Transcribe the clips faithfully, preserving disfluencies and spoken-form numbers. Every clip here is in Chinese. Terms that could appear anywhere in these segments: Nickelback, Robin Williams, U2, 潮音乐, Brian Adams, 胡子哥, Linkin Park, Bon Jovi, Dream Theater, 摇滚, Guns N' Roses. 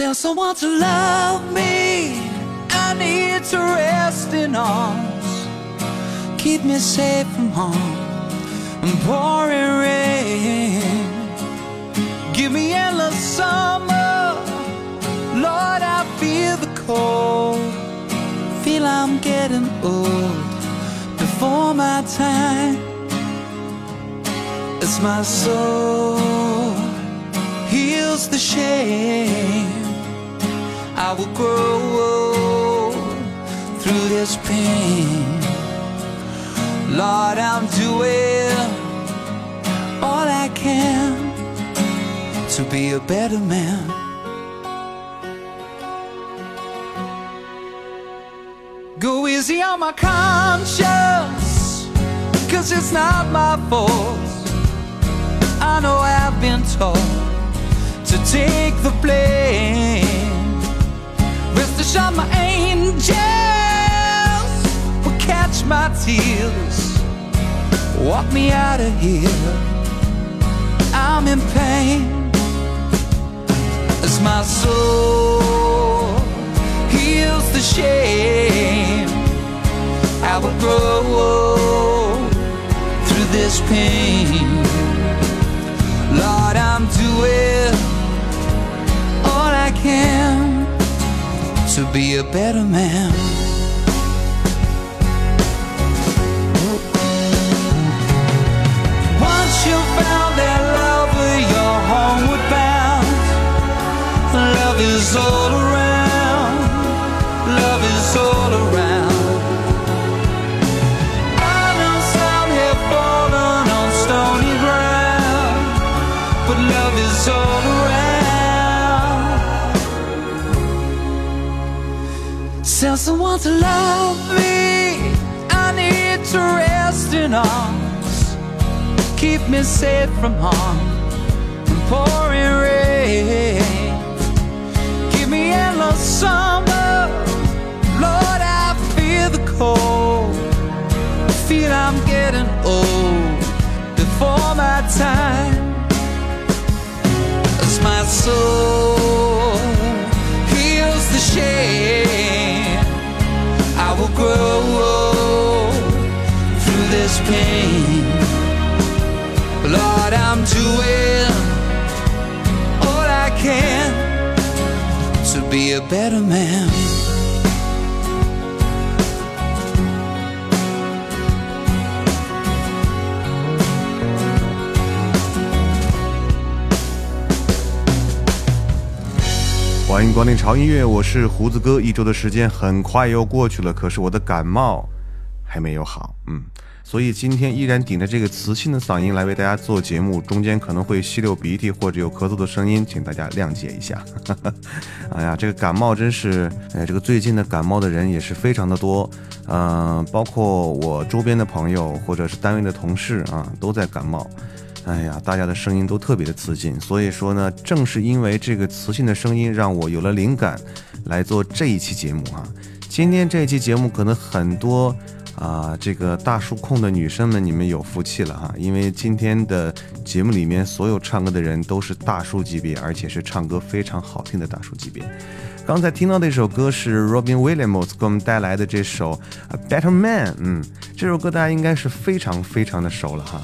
Tell someone to love me, I need to rest in arms. Keep me safe from harm and pouring rain. Give me endless summer, Lord, I feel the cold. Feel I'm getting old before my time. As my soul heals the shame, I will grow through this pain. Lord, I'm doing all I can to be a better man. Go easy on my conscience, 'cause it's not my fault. I know I've been told to take the blame. Rest assured, my angels will catch my tears, walk me out of here. I'm in pain as my soul heals the shame. I will grow through this pain. Lord, I'm doing all I can to be a better man. Once you found that love where your homeward bound, love is all around, love is all around. I know some have fallen on stony ground, but love is all around. Tell someone to love me, I need to rest in arms. Keep me safe from harm and pouring rain. Give me endless summer, Lord, I fear the cold. I feel I'm getting old before my time. As my soul heals the shame, I will grow through this pain. Lord, I'm doing all I can to be a better man.欢迎光临潮音乐，我是胡子哥。一周的时间很快又过去了，可是我的感冒还没有好，嗯，所以今天依然顶着这个磁性的嗓音来为大家做节目，中间可能会吸溜鼻涕或者有咳嗽的声音，请大家谅解一下。哎呀，这个感冒真是，哎，这个最近的感冒的人也是非常的多，嗯、呃，包括我周边的朋友或者是单位的同事啊，都在感冒。哎呀，大家的声音都特别的磁性，所以说呢，正是因为这个磁性的声音，让我有了灵感来做这一期节目哈、啊。今天这一期节目，可能很多啊、呃，这个大叔控的女生们，你们有福气了哈、啊，因为今天的节目里面，所有唱歌的人都是大叔级别，而且是唱歌非常好听的大叔级别。刚才听到的一首歌是 Robin Williams 给我们带来的这首 A Better Man， 嗯，这首歌大家应该是非常非常的熟了哈。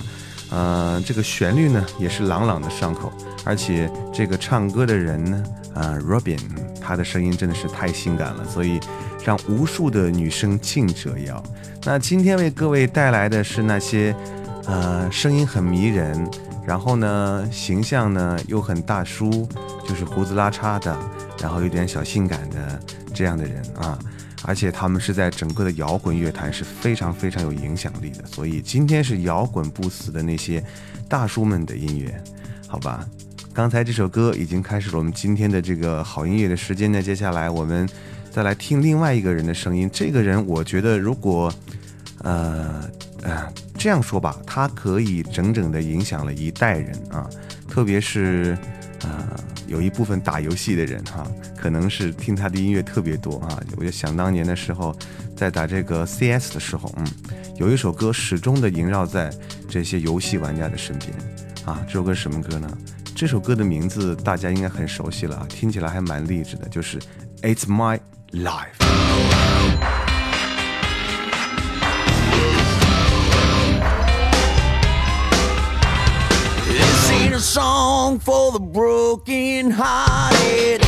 呃，这个旋律呢也是朗朗的上口，而且这个唱歌的人呢，呃 ，Robin， 他的声音真的是太性感了，所以让无数的女生竞折腰。那今天为各位带来的是那些，呃，声音很迷人，然后呢形象呢又很大叔，就是胡子拉碴的，然后有点小性感的这样的人啊。而且他们是在整个的摇滚乐坛是非常非常有影响力的，所以今天是摇滚不死的那些大叔们的音乐，好吧。刚才这首歌已经开始了我们今天的这个好音乐的时间呢，接下来我们再来听另外一个人的声音。这个人我觉得如果呃呃这样说吧，他可以整整的影响了一代人啊，特别是呃有一部分打游戏的人哈、啊，可能是听他的音乐特别多啊。我就想当年的时候，在打这个 C S 的时候，嗯，有一首歌始终的萦绕在这些游戏玩家的身边啊。这首歌是什么歌呢？这首歌的名字大家应该很熟悉了、啊，听起来还蛮励志的，就是 It's My Life。A song for the broken hearted,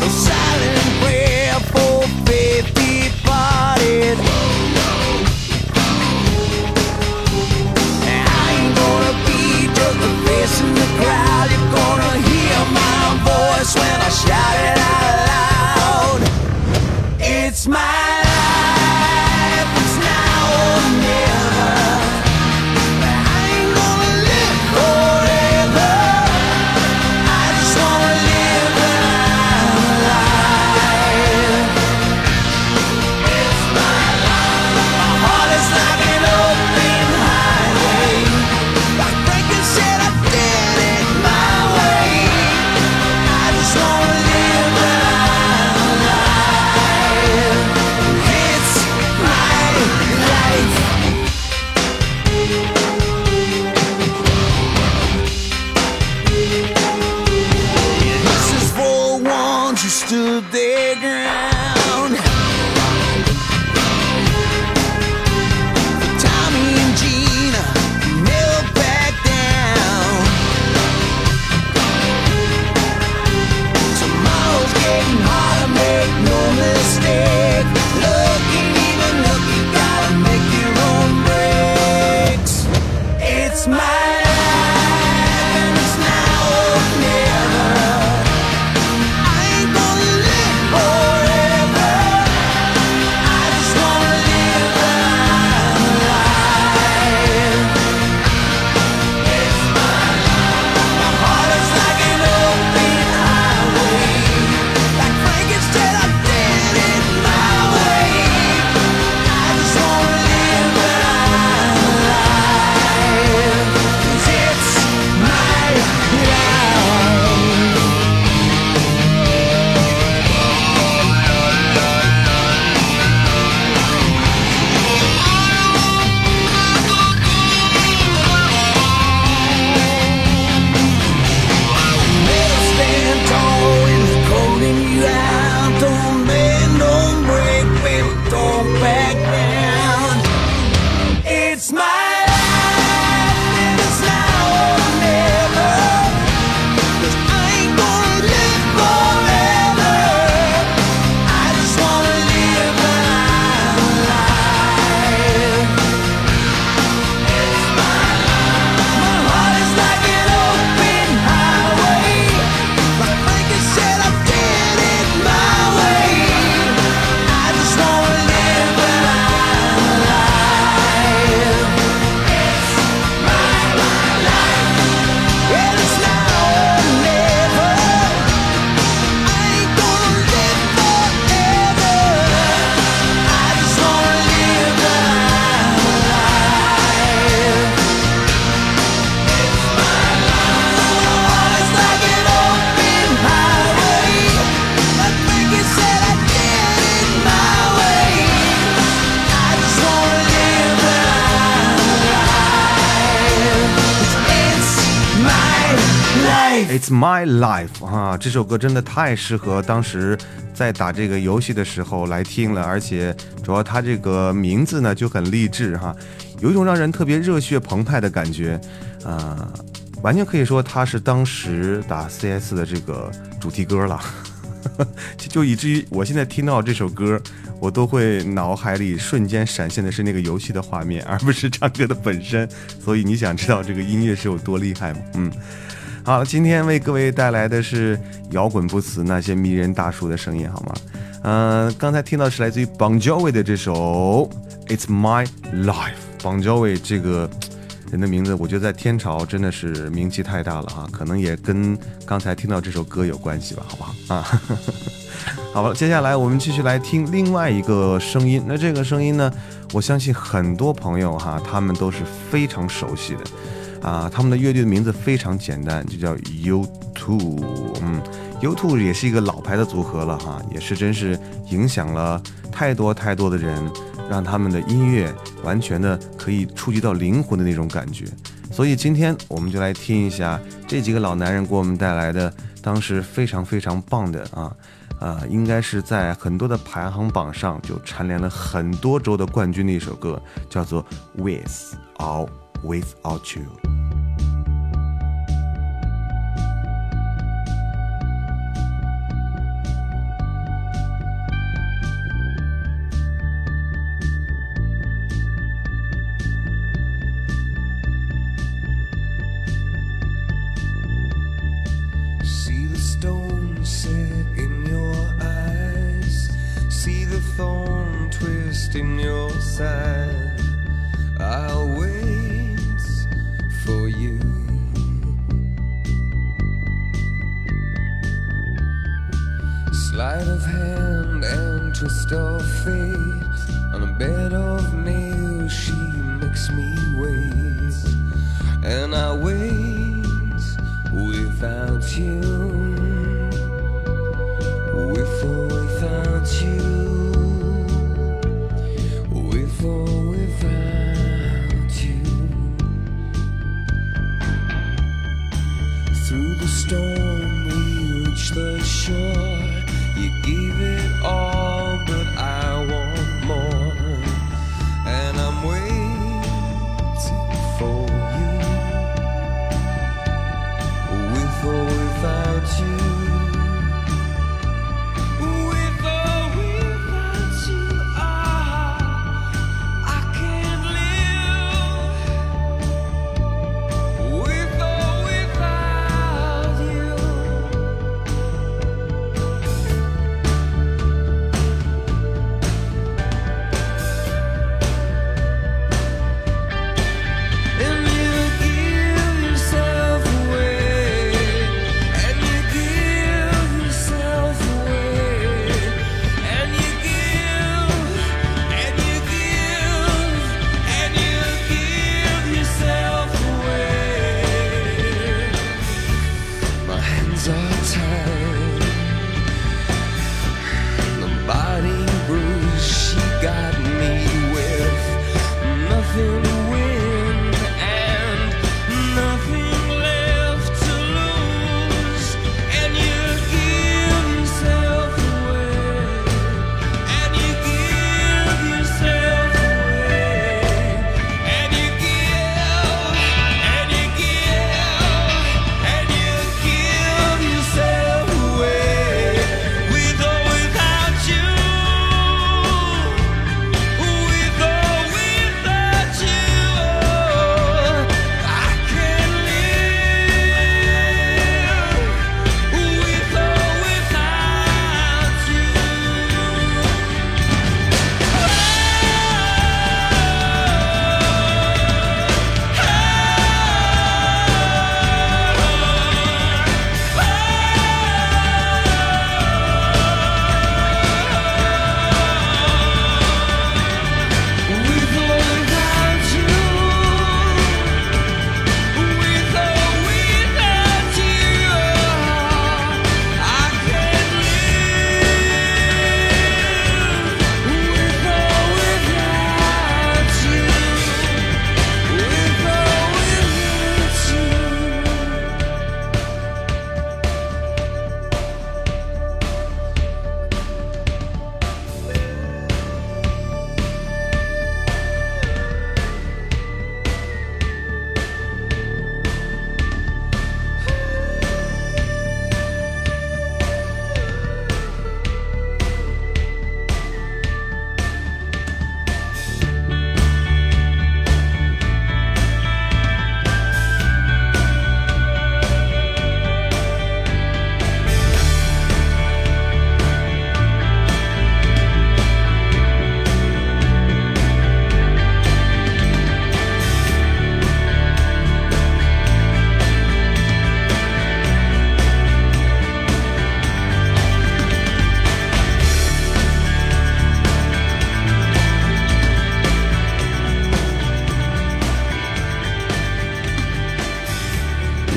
a silent prayer for faith departed. I ain't gonna be just the face in the crowd. You're gonna hear my voice when I shout it out loud. It's my life, it's now or never.My Life 啊，这首歌真的太适合当时在打这个游戏的时候来听了，而且主要它这个名字呢就很励志哈、啊，有一种让人特别热血澎湃的感觉，呃，完全可以说它是当时打 C S 的这个主题歌了，就以至于我现在听到这首歌，我都会脑海里瞬间闪现的是那个游戏的画面，而不是唱歌的本身，所以你想知道这个音乐是有多厉害吗？嗯。好，今天为各位带来的是摇滚不死那些迷人大叔的声音，好吗？呃，刚才听到是来自于 Bon Jovi 的这首 It's My Life。 Bon Jovi 这个人的名字，我觉得在天朝真的是名气太大了啊，可能也跟刚才听到这首歌有关系吧，好不好啊？好了，接下来我们继续来听另外一个声音。那这个声音呢，我相信很多朋友哈，他们都是非常熟悉的啊。他们的乐队的名字非常简单，就叫 U two。嗯 ，U two 也是一个老牌的组合了哈，也是真是影响了太多太多的人，让他们的音乐完全的可以触及到灵魂的那种感觉。所以今天我们就来听一下这几个老男人给我们带来的当时非常非常棒的啊。呃，应该是在很多的排行榜上就蝉联了很多周的冠军的一首歌，叫做 With or Without You。Sleight of hand and twist of fate, on a bed of nails she makes me wait, and I wait without you, with or without you, with or without you, through the storm we reach the shore. You gave it all, but I want more, and I'm waiting for you, with or without you, with or without you.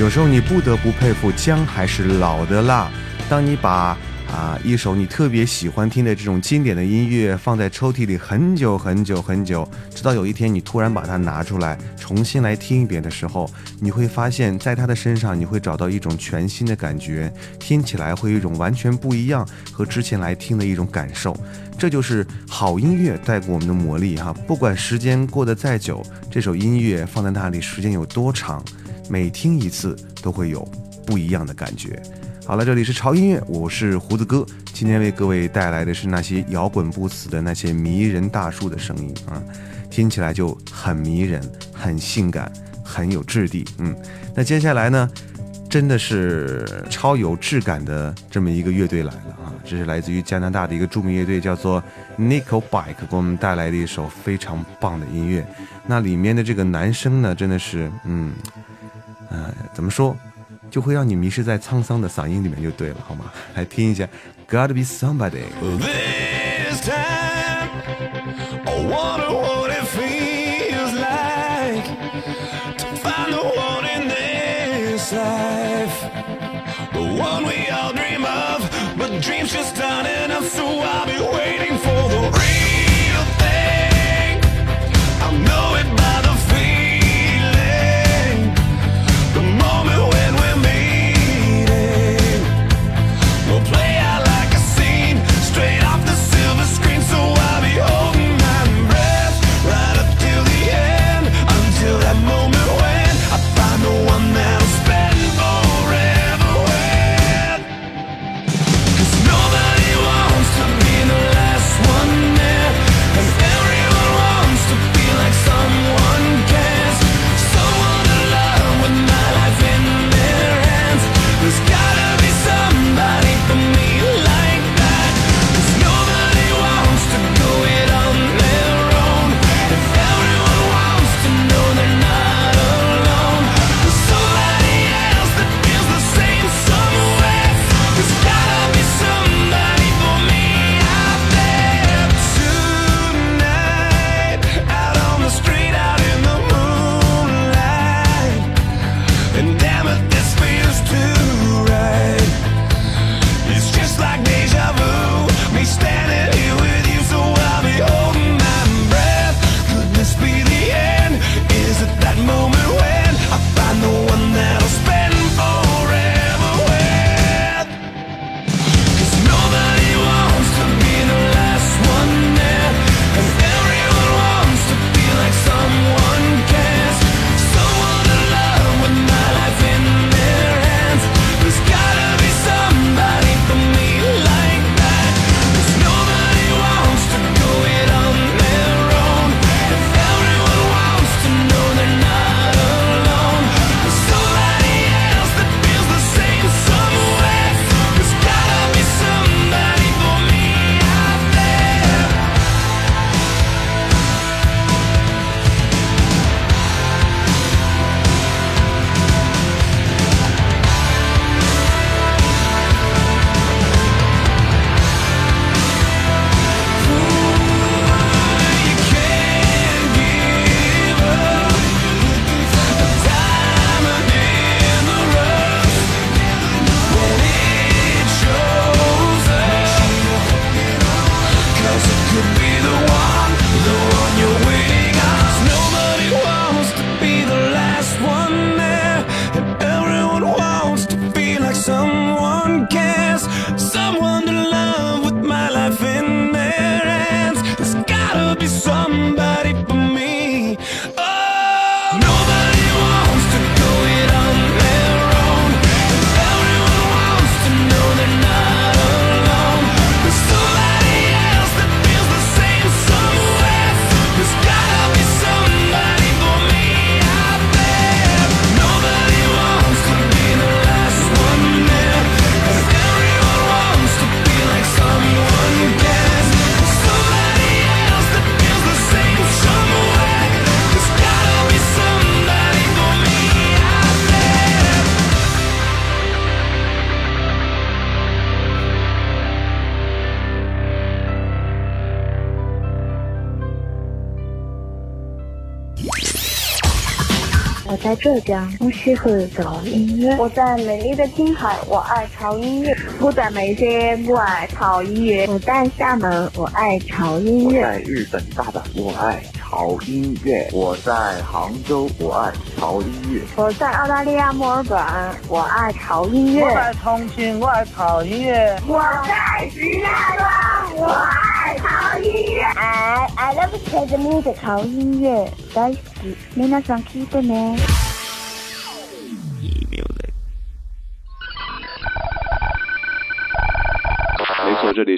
有时候你不得不佩服姜还是老的辣。当你把啊一首你特别喜欢听的这种经典的音乐放在抽屉里很久很久很久，直到有一天你突然把它拿出来重新来听一遍的时候，你会发现在它的身上你会找到一种全新的感觉，听起来会有一种完全不一样和之前来听的一种感受。这就是好音乐带给我们的魔力哈、啊！不管时间过得再久，这首音乐放在那里时间有多长，每听一次都会有不一样的感觉。好了，这里是潮音乐，我是胡子哥，今天为各位带来的是那些摇滚不死的那些迷人大叔的声音啊，听起来就很迷人，很性感，很有质地。嗯，那接下来呢，真的是超有质感的这么一个乐队来了啊，这是来自于加拿大的一个著名乐队，叫做 Nickelback， 给我们带来的一首非常棒的音乐。那里面的这个男声呢，真的是嗯，呃，怎么说？就会让你迷失在沧桑的嗓音里面就对了，好吗？来听一下 Gotta be somebody. This time I wonder what it feels like to find the one in this life, the one we all dream of, but dreams just aren't enough, so I'll be waiting for the real thing. I know it by the feeling, the moment whenyeah. 我在浙江，我喜欢潮音乐。我在美丽的青海，我爱潮音乐。我在眉山，我爱潮音乐。我在厦门，我爱潮音乐。我在日本大阪，我爱潮音乐。我在杭州，我爱潮音乐。我在澳大利亚墨尔本，我爱潮音乐。我在重庆，我爱潮音乐。我在石家庄，我爱潮音乐。I I love the music， 潮音乐大好き。皆さん聞いてね。没错，这里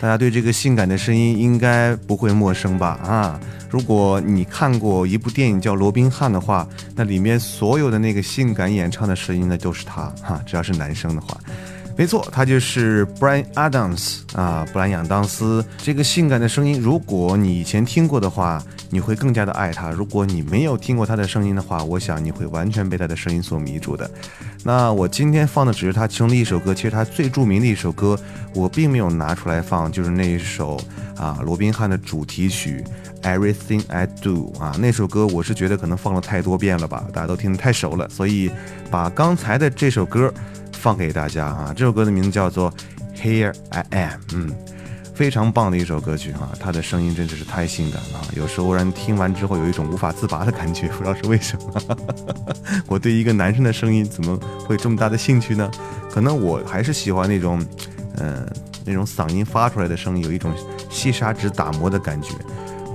大家对这个性感的声音应该不会陌生吧？啊，如果你看过一部电影叫《罗宾汉》的话，那里面所有的那个性感演唱的声音呢，都是他哈，只要是男生的话。没错，他就是 Brian Adams 啊，布莱恩·亚当斯。这个性感的声音，如果你以前听过的话，你会更加的爱他；如果你没有听过他的声音的话，我想你会完全被他的声音所迷住的。那我今天放的只是他其中的一首歌，其实他最著名的一首歌，我并没有拿出来放，就是那一首啊，罗宾汉的主题曲 Everything I Do 啊，那首歌我是觉得可能放了太多遍了吧，大家都听得太熟了，所以把刚才的这首歌放给大家啊，这首歌的名字叫做 Here I Am， 嗯，非常棒的一首歌曲啊，它的声音真的是太性感了，有时候让人听完之后有一种无法自拔的感觉，不知道是为什么。我对一个男生的声音怎么会这么大的兴趣呢？可能我还是喜欢那种，呃，那种嗓音发出来的声音，有一种细砂纸打磨的感觉。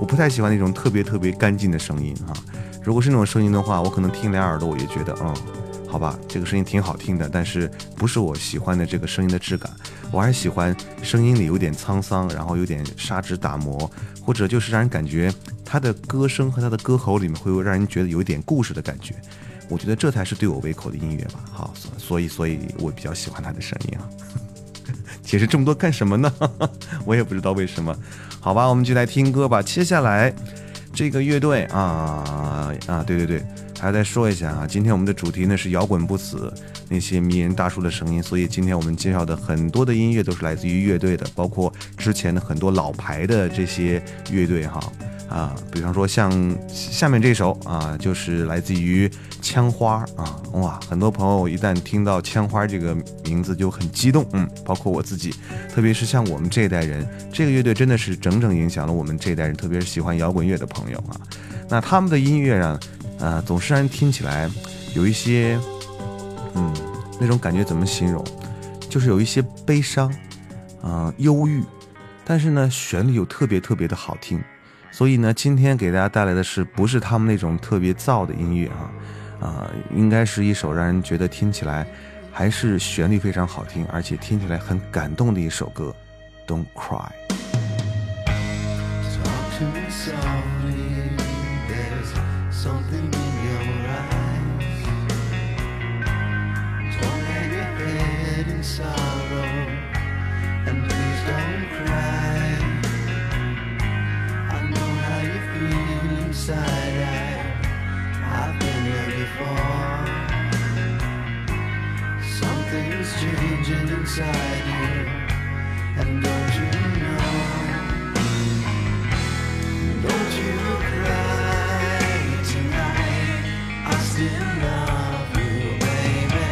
我不太喜欢那种特别特别干净的声音啊。如果是那种声音的话，我可能听两耳朵我也觉得，嗯。好吧，这个声音挺好听的，但是不是我喜欢的这个声音的质感，我还是喜欢声音里有点沧桑，然后有点砂纸打磨，或者就是让人感觉他的歌声和他的歌喉里面会让人觉得有一点故事的感觉，我觉得这才是对我胃口的音乐吧。好，所以所以我比较喜欢他的声音啊。解释这么多干什么呢？我也不知道为什么。好吧，我们就来听歌吧。接下来这个乐队啊啊，对对对。还要再说一下啊，今天我们的主题呢是摇滚不死，那些迷人大叔的声音，所以今天我们介绍的很多的音乐都是来自于乐队的，包括之前的很多老牌的这些乐队哈啊，比方说像下面这首啊，就是来自于枪花啊，哇，很多朋友一旦听到枪花这个名字就很激动，嗯，包括我自己，特别是像我们这一代人，这个乐队真的是整整影响了我们这一代人，特别是喜欢摇滚乐的朋友啊，那他们的音乐啊。呃，总是让人听起来有一些，嗯，那种感觉怎么形容？就是有一些悲伤，啊、呃，忧郁，但是呢，旋律又特别特别的好听。所以呢，今天给大家带来的是不是他们那种特别燥的音乐啊？啊、呃，应该是一首让人觉得听起来还是旋律非常好听，而且听起来很感动的一首歌，《Don't Cry》。Something in your eyes. Don't hang your head in sorrow, and please don't cry. I know how you feel inside. I, I've been there before. Something's changing inside you, and don't you know? Don't you cry.I still love you, baby.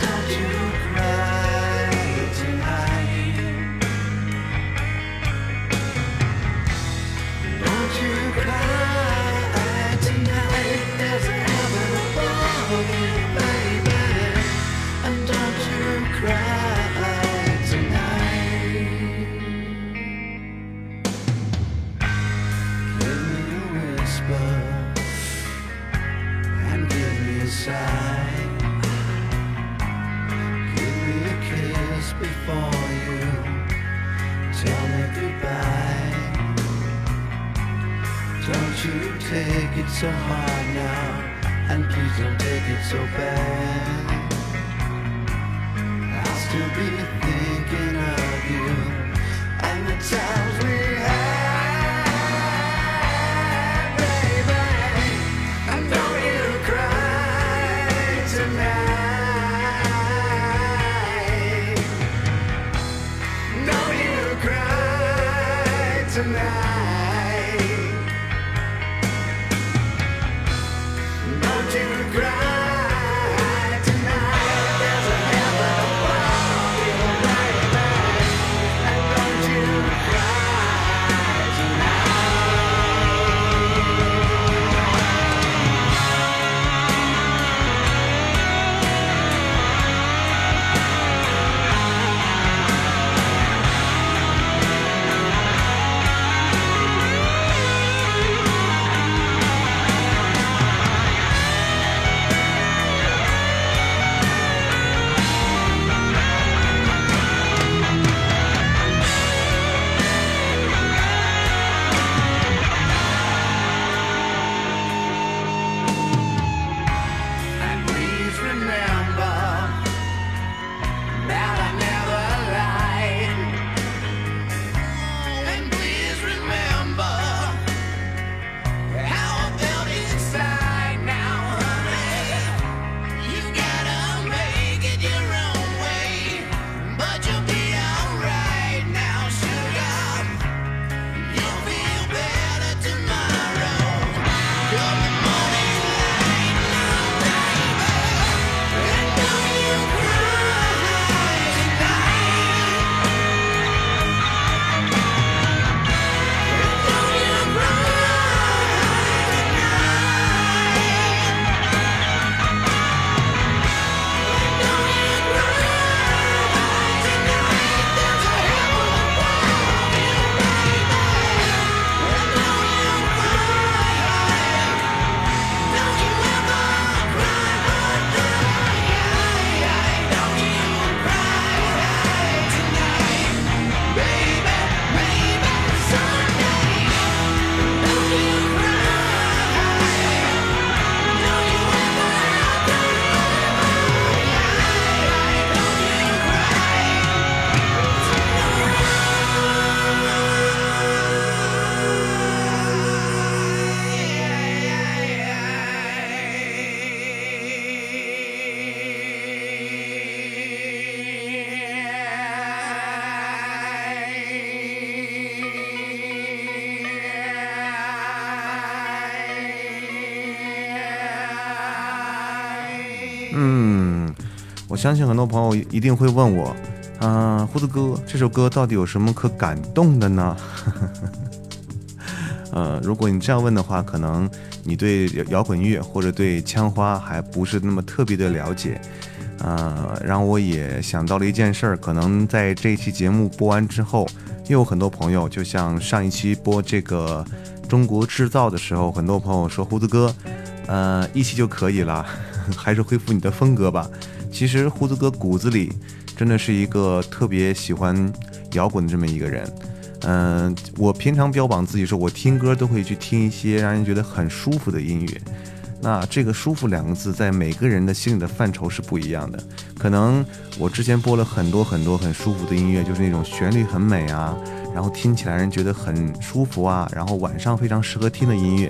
Don't you cry tonight. Don't you cry tonight. There's heaven above you, baby. And don't you cry tonight. Give me a whisper.Give me a kiss before you tell me goodbye. Don't you take it so hard now, and please don't take it so bad. I'll still be thinking of you and the times we had. 嗯，我相信很多朋友一定会问我，嗯、呃，胡子哥，这首歌到底有什么可感动的呢？呃，如果你这样问的话，可能你对摇滚乐或者对枪花还不是那么特别的了解。呃，让我也想到了一件事儿，可能在这一期节目播完之后，又有很多朋友，就像上一期播这个中国制造的时候，很多朋友说胡子哥，呃，一期就可以了，还是恢复你的风格吧。其实胡子哥骨子里真的是一个特别喜欢摇滚的这么一个人。嗯、呃，我平常标榜自己说，我听歌都会去听一些让人觉得很舒服的音乐。那这个舒服两个字，在每个人的心里的范畴是不一样的。可能我之前播了很多很多很舒服的音乐，就是那种旋律很美啊，然后听起来人觉得很舒服啊，然后晚上非常适合听的音乐，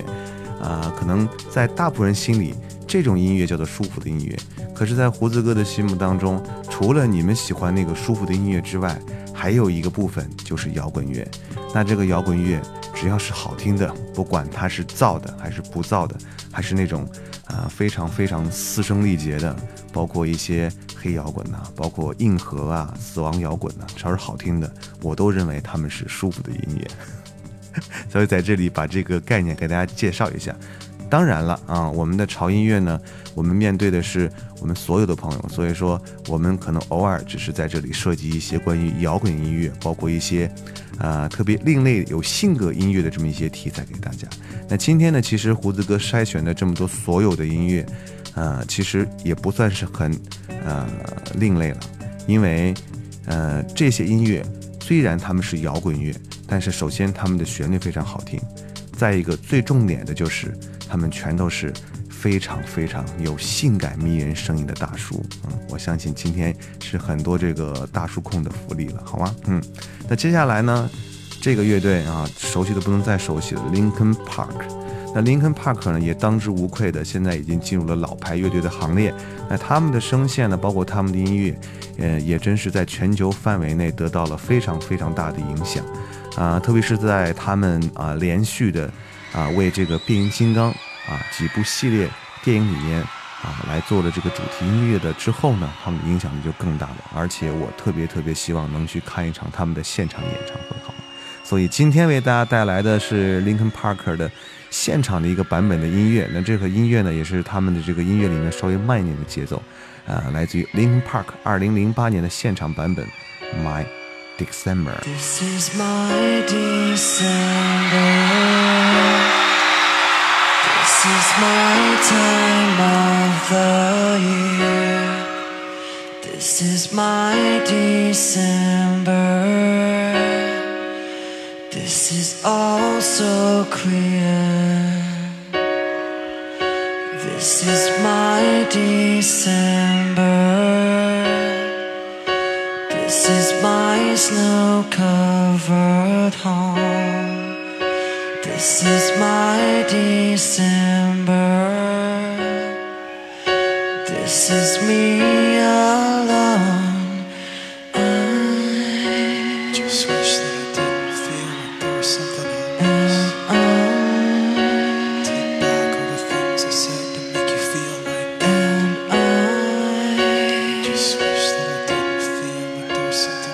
啊、呃，可能在大部分人心里，这种音乐叫做舒服的音乐。可是，在胡子哥的心目当中，除了你们喜欢那个舒服的音乐之外，还有一个部分就是摇滚乐。那这个摇滚乐只要是好听的，不管它是燥的还是不燥的，还是那种啊、呃、非常非常嘶声力竭的，包括一些黑摇滚呐、啊，包括硬核啊、死亡摇滚呐、啊，只要是好听的，我都认为他们是舒服的音乐。所以在这里把这个概念给大家介绍一下。当然了啊，我们的潮音乐呢，我们面对的是我们所有的朋友，所以说我们可能偶尔只是在这里涉及一些关于摇滚音乐，包括一些呃特别另类有性格音乐的这么一些题材给大家。那今天呢，其实胡子哥筛选的这么多所有的音乐，呃，其实也不算是很呃另类了，因为呃这些音乐虽然他们是摇滚乐，但是首先他们的旋律非常好听，再一个最重点的就是。他们全都是非常非常有性感迷人声音的大叔，嗯，我相信今天是很多这个大叔控的福利了，好吗？嗯，那接下来呢，这个乐队啊，熟悉的不能再熟悉了 ，Linkin Park。那 Linkin Park 呢，也当之无愧的，现在已经进入了老牌乐队的行列。那他们的声线呢，包括他们的音乐，呃，也真是在全球范围内得到了非常非常大的影响，啊、呃，特别是在他们啊、呃、连续的。啊，为这个变形金刚啊几部系列电影里面啊来做了这个主题音乐的之后呢，他们的影响力就更大了。而且我特别特别希望能去看一场他们的现场演唱会，好吗？所以今天为大家带来的是 Linkin Park 的现场的一个版本的音乐。那这个音乐呢，也是他们的这个音乐里面稍微慢一点的节奏，啊，来自于 Linkin Park 二零零八年的现场版本 My December。This is my December.This is my time of the year. This is my December. This is all so clear. This is my December. This is my snow-covered home.This is my December. This is me alone. I just wish that I didn't feel like there was something else. Take back all the things I said to make you feel like that. I just wish that I didn't feel like there was something else.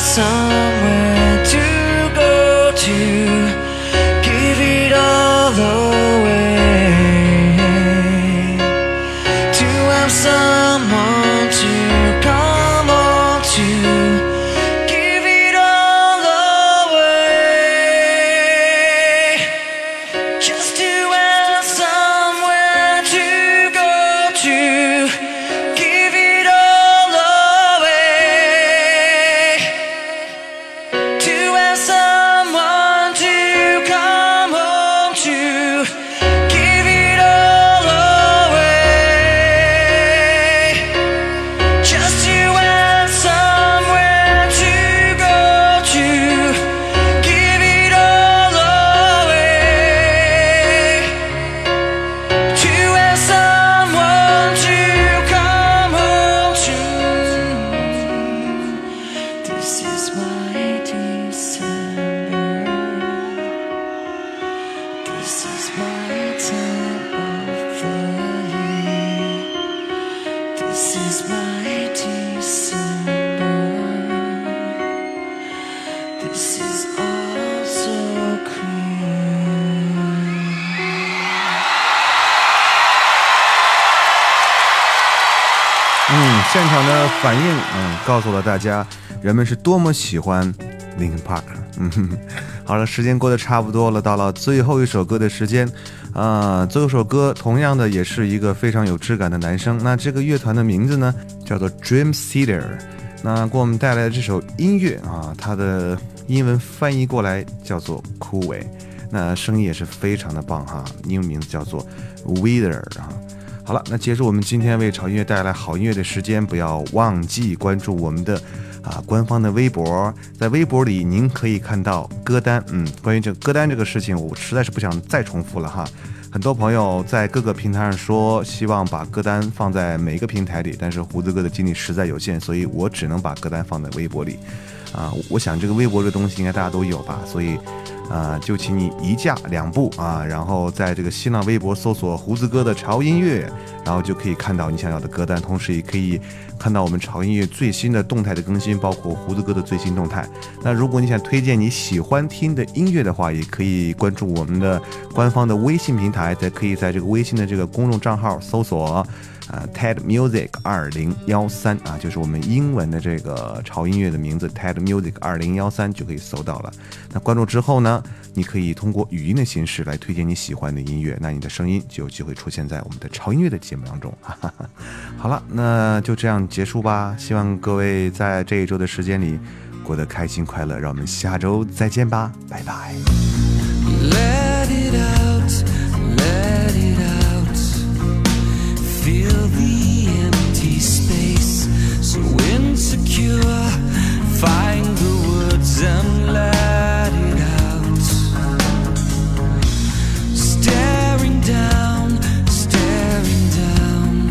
somewhere to go to, give it all away, to have someone to come on to, give it all away, just to have somewhere to go to.嗯，现场的反应，嗯，告诉了大家人们是多么喜欢 Linkin Park。 嗯呵呵，好了，时间过得差不多了，到了最后一首歌的时间啊、呃，最后一首歌同样的也是一个非常有质感的男生，那这个乐团的名字呢叫做 Dream Theater， 那给我们带来的这首音乐啊，它的英文翻译过来叫做枯萎，那声音也是非常的棒哈，英文名字叫做 Wither 啊。好了，那结束我们今天为潮音乐带来好音乐的时间，不要忘记关注我们的啊官方的微博，在微博里您可以看到歌单。嗯，关于这个歌单这个事情，我实在是不想再重复了哈。很多朋友在各个平台上说希望把歌单放在每个平台里，但是胡子哥的精力实在有限，所以我只能把歌单放在微博里。啊，我想这个微博这东西应该大家都有吧，所以。啊、呃，就请你一架两步啊，然后在这个新浪微博搜索胡子哥的潮音乐，然后就可以看到你想要的歌单，同时也可以看到我们潮音乐最新的动态的更新，包括胡子哥的最新动态。那如果你想推荐你喜欢听的音乐的话，也可以关注我们的官方的微信平台，也可以在这个微信的这个公众账号搜索啊 ，Ted Music 二零幺三啊，就是我们英文的这个潮音乐的名字 Ted Music 二零幺三就可以搜到了。那关注之后呢，你可以通过语音的形式来推荐你喜欢的音乐，那你的声音就有机会出现在我们的潮音乐的节目当中。哈哈哈。好了，那就这样结束吧。希望各位在这一周的时间里过得开心快乐，让我们下周再见吧，拜拜。Let it out, let it out.Feel the empty space, so insecure. Find the words and let it out. Staring down, staring down.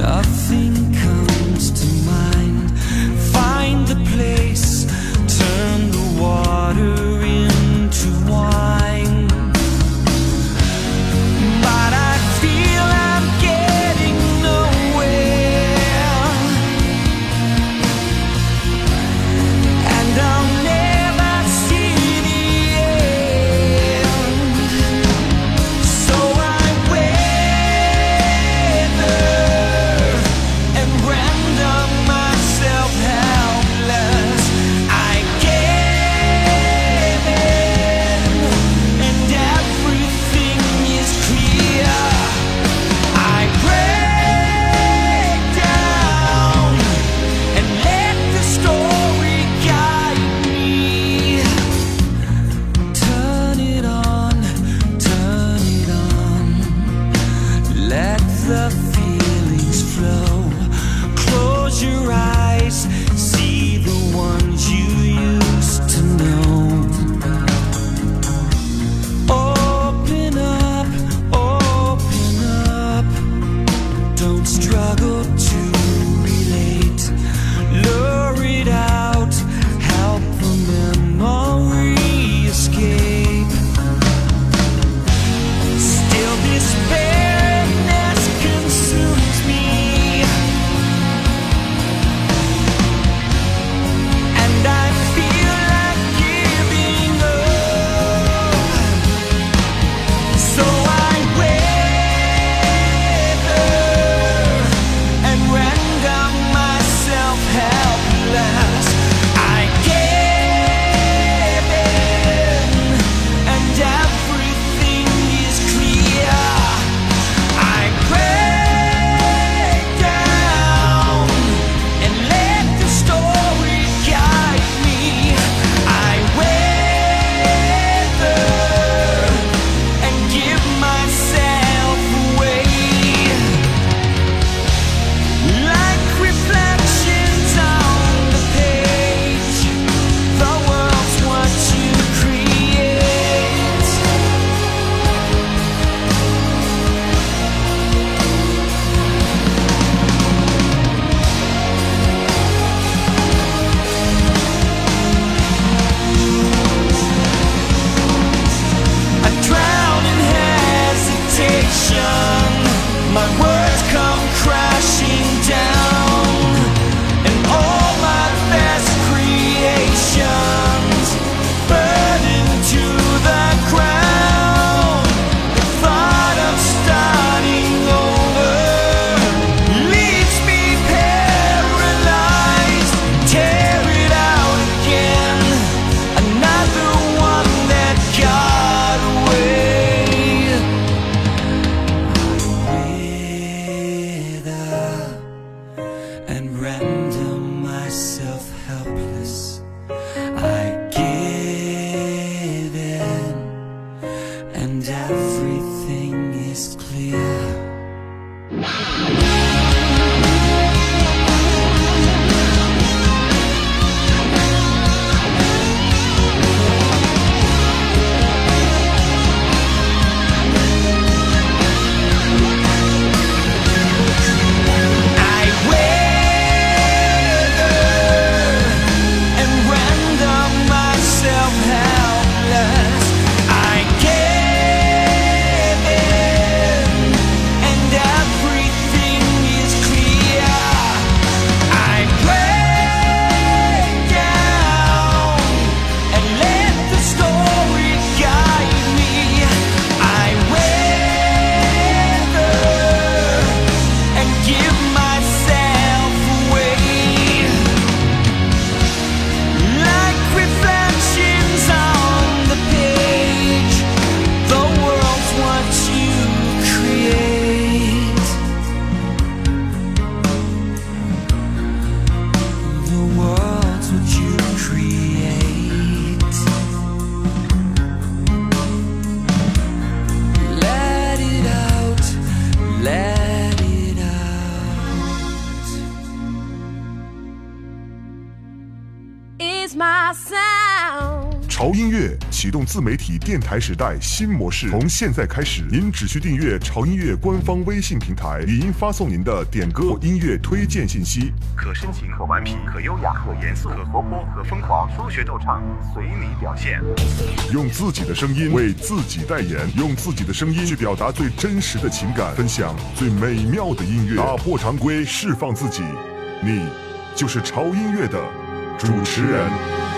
Nothing comes to mind. Find the place, turn the water into wine. and render myself helpless. I give in, and everything is clear.潮音乐启动自媒体电台时代新模式，从现在开始，您只需订阅潮音乐官方微信平台，语音发送您的点歌音乐推荐信息，可深情，可顽皮，可优雅，可严肃，可活泼，可疯狂，说学逗唱，随你表现。用自己的声音为自己代言，用自己的声音去表达最真实的情感，分享最美妙的音乐，打破常规，释放自己。你就是潮音乐的主持人。